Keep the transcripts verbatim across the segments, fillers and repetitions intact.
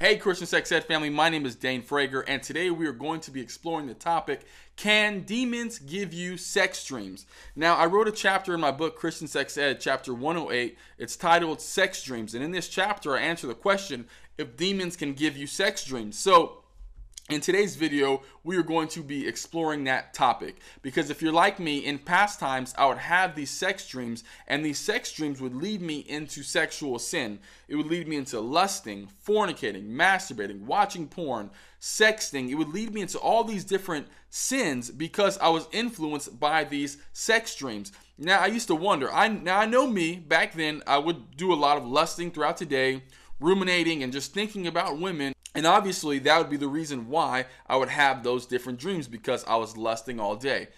Hey Christian Sex Ed family, my name is Dane Frager, and today we are going to be exploring the topic, can demons give you sex dreams? Now, I wrote a chapter in my book, Christian Sex Ed, chapter one oh eight. It's titled Sex Dreams, and in this chapter, I answer the question, if demons can give you sex dreams. So, in today's video, we are going to be exploring that topic, because if you're like me, in past times, I would have these sex dreams, and these sex dreams would lead me into sexual sin. It would lead me into lusting, fornicating, masturbating, watching porn, sexting. It would lead me into all these different sins because I was influenced by these sex dreams. Now, I used to wonder, I, now I know me, back then, I would do a lot of lusting throughout the day, ruminating and just thinking about women. And obviously, that would be the reason why I would have those different dreams, because I was lusting all day.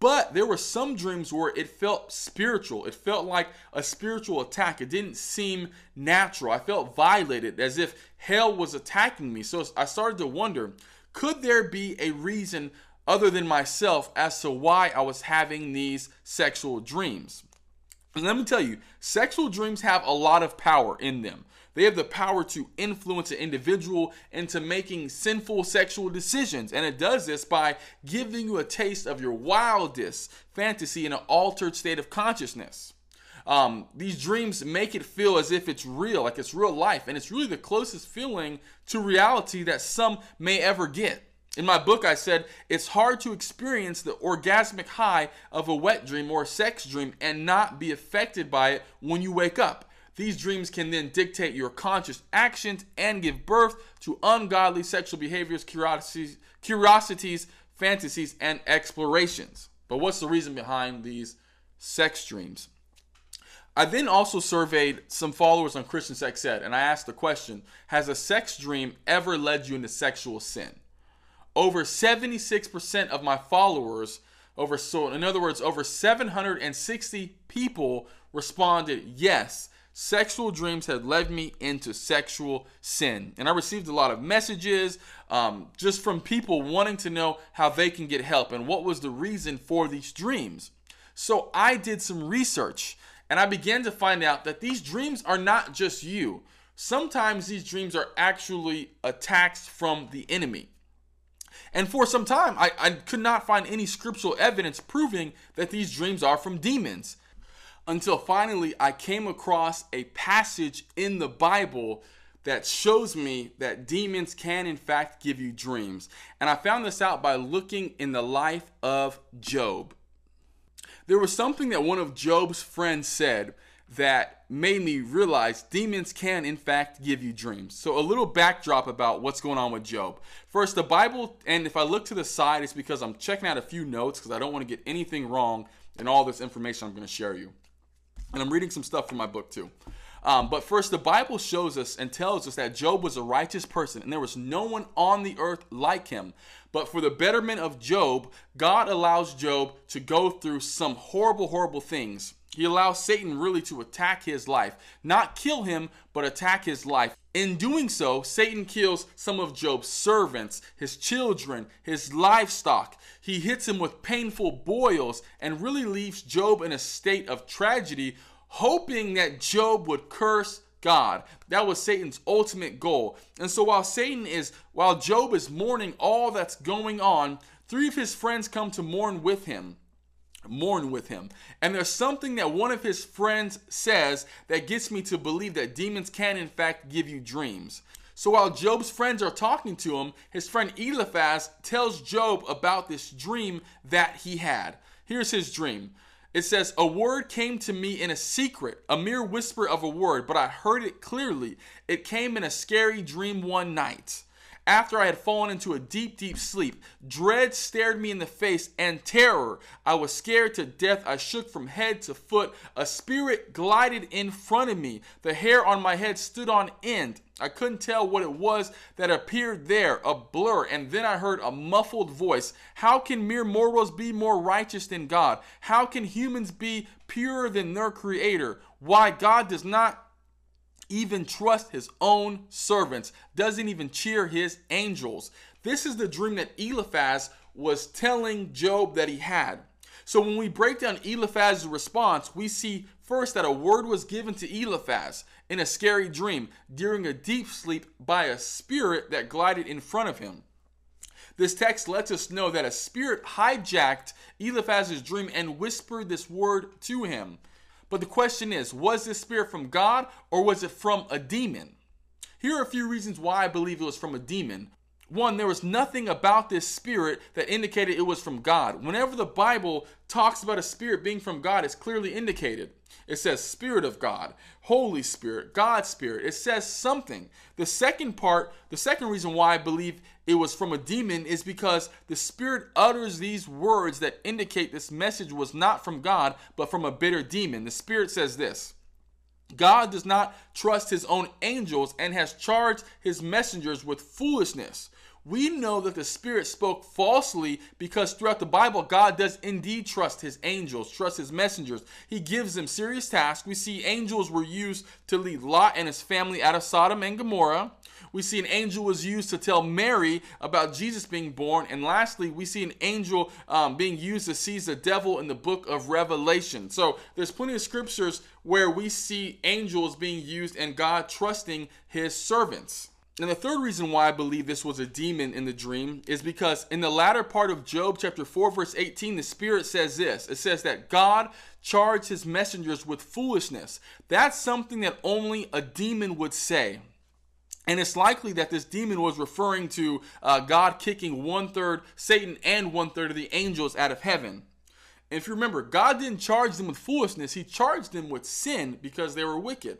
But there were some dreams where it felt spiritual. It felt like a spiritual attack. It didn't seem natural. I felt violated, as if hell was attacking me. So I started to wonder, could there be a reason other than myself as to why I was having these sexual dreams? And let me tell you, sexual dreams have a lot of power in them. They have the power to influence an individual into making sinful sexual decisions. And it does this by giving you a taste of your wildest fantasy in an altered state of consciousness. Um, these dreams make it feel as if it's real, like it's real life. And it's really the closest feeling to reality that some may ever get. In my book, I said, it's hard to experience the orgasmic high of a wet dream or a sex dream and not be affected by it when you wake up. These dreams can then dictate your conscious actions and give birth to ungodly sexual behaviors, curiosities, curiosities, fantasies, and explorations. But what's the reason behind these sex dreams? I then also surveyed some followers on Christian Sex Ed, and I asked the question, has a sex dream ever led you into sexual sin? Over seventy-six percent of my followers, over so in other words, over seven hundred sixty people responded, yes, sexual dreams had led me into sexual sin. And I received a lot of messages um, just from people wanting to know how they can get help and what was the reason for these dreams. So I did some research and I began to find out that these dreams are not just you. Sometimes these dreams are actually attacks from the enemy. And for some time, I, I could not find any scriptural evidence proving that these dreams are from demons, until finally I came across a passage in the Bible that shows me that demons can in fact give you dreams. And I found this out by looking in the life of Job. There was something that one of Job's friends said that made me realize demons can in fact give you dreams. So a little backdrop about what's going on with Job. First, the Bible, and if I look to the side, it's because I'm checking out a few notes because I don't want to get anything wrong in all this information I'm going to share you. And I'm reading some stuff from my book too. Um, but first, the Bible shows us and tells us that Job was a righteous person and there was no one on the earth like him. But for the betterment of Job, God allows Job to go through some horrible, horrible things. He allows Satan really to attack his life, not kill him, but attack his life. In doing so, Satan kills some of Job's servants, his children, his livestock. He hits him with painful boils and really leaves Job in a state of tragedy, hoping that Job would curse God. That was Satan's ultimate goal. And so while Satan is, while Job is mourning all that's going on, three of his friends come to mourn with him. mourn with him. And there's something that one of his friends says that gets me to believe that demons can in fact give you dreams. So while Job's friends are talking to him, his friend Eliphaz tells Job about this dream that he had. Here's his dream. It says, "A word came to me in a secret, a mere whisper of a word, but I heard it clearly. It came in a scary dream one night. After I had fallen into a deep, deep sleep, dread stared me in the face and terror. I was scared to death. I shook from head to foot. A spirit glided in front of me. The hair on my head stood on end. I couldn't tell what it was that appeared there, a blur. And then I heard a muffled voice. How can mere mortals be more righteous than God? How can humans be purer than their creator? Why, God does not even trust his own servants, doesn't even cheer his angels." This is the dream that Eliphaz was telling Job that he had. So when we break down Eliphaz's response, we see First, that a word was given to Eliphaz in a scary dream during a deep sleep by a spirit that glided in front of him. This text lets us know that a spirit hijacked Eliphaz's dream and whispered this word to him. But the question is, was this spirit from God or was it from a demon? Here are a few reasons why I believe it was from a demon. One, there was nothing about this spirit that indicated it was from God. Whenever the Bible talks about a spirit being from God, it's clearly indicated. It says Spirit of God, Holy Spirit, God's Spirit. It says something. The second part, the second reason why I believe it was from a demon is because the spirit utters these words that indicate this message was not from God, but from a bitter demon. The spirit says this: God does not trust his own angels and has charged his messengers with foolishness. We know that the spirit spoke falsely because throughout the Bible, God does indeed trust his angels, trust his messengers. He gives them serious tasks. We see angels were used to lead Lot and his family out of Sodom and Gomorrah. We see an angel was used to tell Mary about Jesus being born. And lastly, we see an angel um, being used to seize the devil in the book of Revelation. So there's plenty of scriptures where we see angels being used and God trusting his servants. And the third reason why I believe this was a demon in the dream is because in the latter part of Job chapter four, verse eighteen, the Spirit says this. It says that God charged his messengers with foolishness. That's something that only a demon would say. And it's likely that this demon was referring to uh, God kicking one-third Satan and one-third of the angels out of heaven. And if you remember, God didn't charge them with foolishness. He charged them with sin because they were wicked.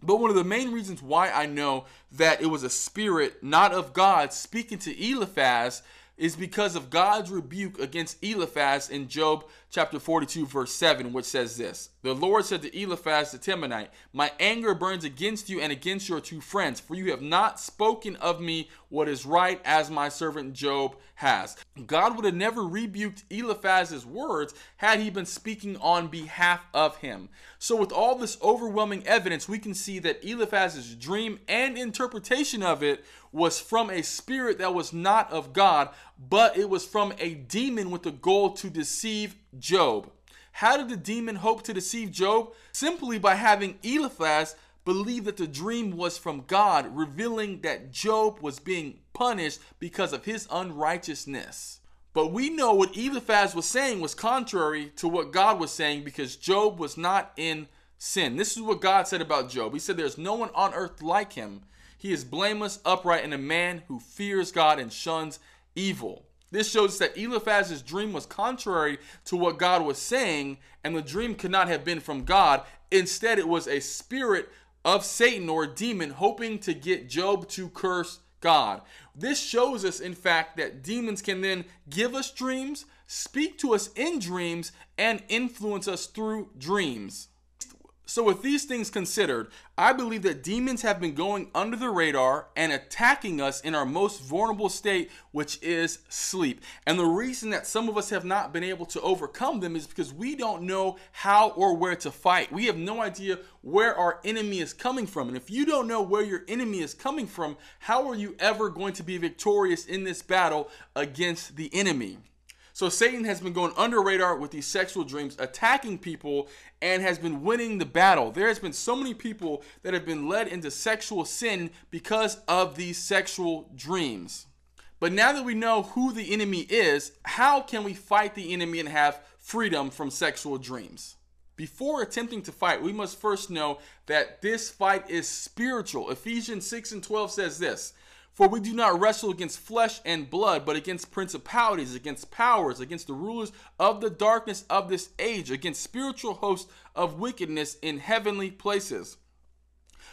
But one of the main reasons why I know that it was a spirit, not of God, speaking to Eliphaz is because of God's rebuke against Eliphaz in Job chapter forty-two, verse seven, which says this: "The Lord said to Eliphaz the Temanite, my anger burns against you and against your two friends, for you have not spoken of me what is right as my servant Job has." God would have never rebuked Eliphaz's words had he been speaking on behalf of him. So with all this overwhelming evidence, we can see that Eliphaz's dream and interpretation of it was from a spirit that was not of God, but it was from a demon with the goal to deceive Job. How did the demon hope to deceive Job? Simply by having Eliphaz believe that the dream was from God, revealing that Job was being punished because of his unrighteousness. But we know what Eliphaz was saying was contrary to what God was saying because Job was not in sin. This is what God said about Job. He said, "There's no one on earth like him. He is blameless, upright, and a man who fears God and shuns evil." This shows that Eliphaz's dream was contrary to what God was saying, and the dream could not have been from God. Instead, it was a spirit of Satan or a demon hoping to get Job to curse God. This shows us, in fact, that demons can then give us dreams, speak to us in dreams, and influence us through dreams. So with these things considered, I believe that demons have been going under the radar and attacking us in our most vulnerable state, which is sleep. And the reason that some of us have not been able to overcome them is because we don't know how or where to fight. We have no idea where our enemy is coming from. And if you don't know where your enemy is coming from, how are you ever going to be victorious in this battle against the enemy? So Satan has been going under radar with these sexual dreams, attacking people, and has been winning the battle. There has been so many people that have been led into sexual sin because of these sexual dreams. But now that we know who the enemy is, how can we fight the enemy and have freedom from sexual dreams? Before attempting to fight, we must first know that this fight is spiritual. Ephesians six and twelve says this: "For we do not wrestle against flesh and blood, but against principalities, against powers, against the rulers of the darkness of this age, against spiritual hosts of wickedness in heavenly places."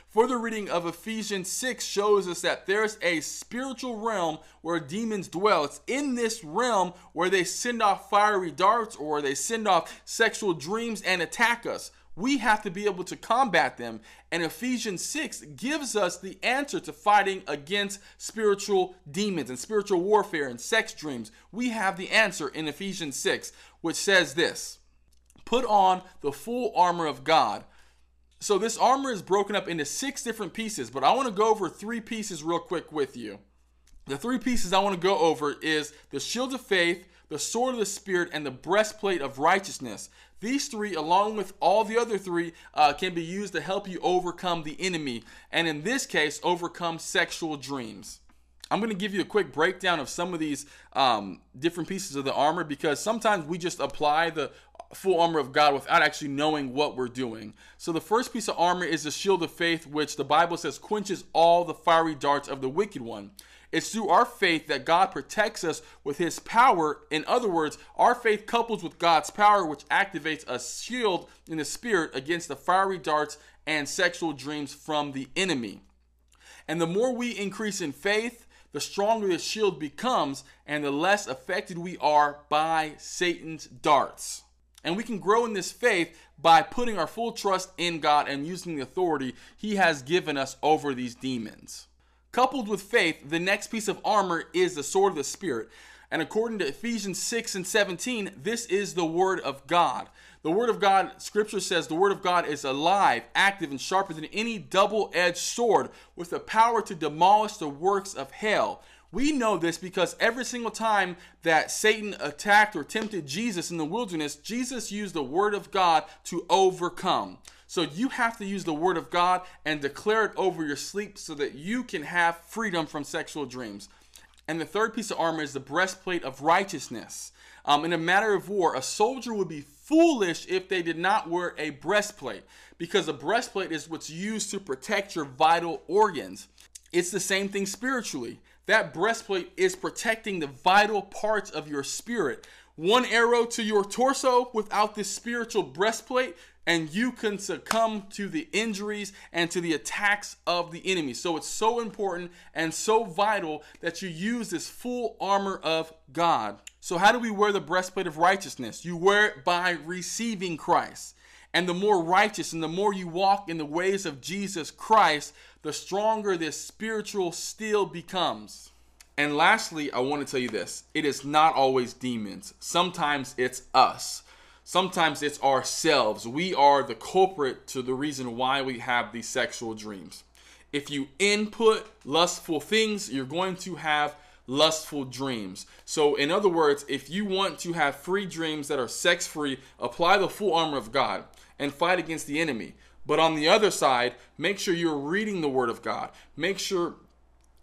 Further reading of Ephesians six shows us that there's a spiritual realm where demons dwell. It's in this realm where they send off fiery darts or they send off sexual dreams and attack us. We have to be able to combat them. And Ephesians six gives us the answer to fighting against spiritual demons and spiritual warfare and sex dreams. We have the answer in Ephesians six, which says this: "Put on the full armor of God." So this armor is broken up into six different pieces, but I want to go over three pieces real quick with you. The three pieces I want to go over is the shield of faith, the sword of the Spirit, and the breastplate of righteousness. These three, along with all the other three, uh, can be used to help you overcome the enemy, and in this case, overcome sexual dreams. I'm going to give you a quick breakdown of some of these um, different pieces of the armor, because sometimes we just apply the full armor of God without actually knowing what we're doing. So the first piece of armor is the shield of faith, which the Bible says quenches all the fiery darts of the wicked one. It's through our faith that God protects us with his power. In other words, our faith couples with God's power, which activates a shield in the Spirit against the fiery darts and sexual dreams from the enemy. And the more we increase in faith, the stronger the shield becomes and the less affected we are by Satan's darts. And we can grow in this faith by putting our full trust in God and using the authority he has given us over these demons. Coupled with faith, the next piece of armor is the sword of the Spirit. And according to Ephesians six and seventeen, this is the Word of God. The Word of God, Scripture says, the Word of God is alive, active, and sharper than any double-edged sword, with the power to demolish the works of hell. We know this because every single time that Satan attacked or tempted Jesus in the wilderness, Jesus used the Word of God to overcome. So you have to use the Word of God and declare it over your sleep so that you can have freedom from sexual dreams. And the third piece of armor is the breastplate of righteousness. Um, in a matter of war, a soldier would be foolish if they did not wear a breastplate, because a breastplate is what's used to protect your vital organs. It's the same thing spiritually. That breastplate is protecting the vital parts of your spirit. One arrow to your torso without this spiritual breastplate, and you can succumb to the injuries and to the attacks of the enemy. So it's so important and so vital that you use this full armor of God. So how do we wear the breastplate of righteousness? You wear it by receiving Christ. And the more righteous and the more you walk in the ways of Jesus Christ, the stronger this spiritual steel becomes. And lastly, I want to tell you this. It is not always demons. Sometimes it's us. Sometimes it's ourselves. We are the culprit to the reason why we have these sexual dreams. If you input lustful things, you're going to have lustful dreams. So in other words, if you want to have free dreams that are sex-free, apply the full armor of God and fight against the enemy. But on the other side, make sure you're reading the Word of God. Make sure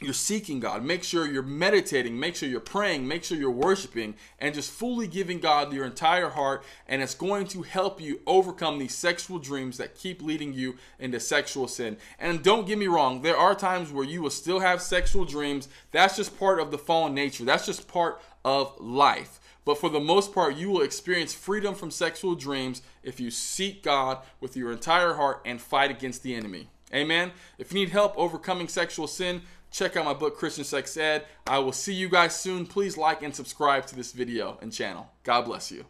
you're seeking God. Make sure you're meditating. Make sure you're praying. Make sure you're worshiping, and just fully giving God your entire heart. And it's going to help you overcome these sexual dreams that keep leading you into sexual sin. And don't get me wrong, there are times where you will still have sexual dreams. That's just part of the fallen nature. That's just part of life. But for the most part, you will experience freedom from sexual dreams if you seek God with your entire heart and fight against the enemy. Amen. If you need help overcoming sexual sin, check out my book, Christian Sex Ed. I will see you guys soon. Please like and subscribe to this video and channel. God bless you.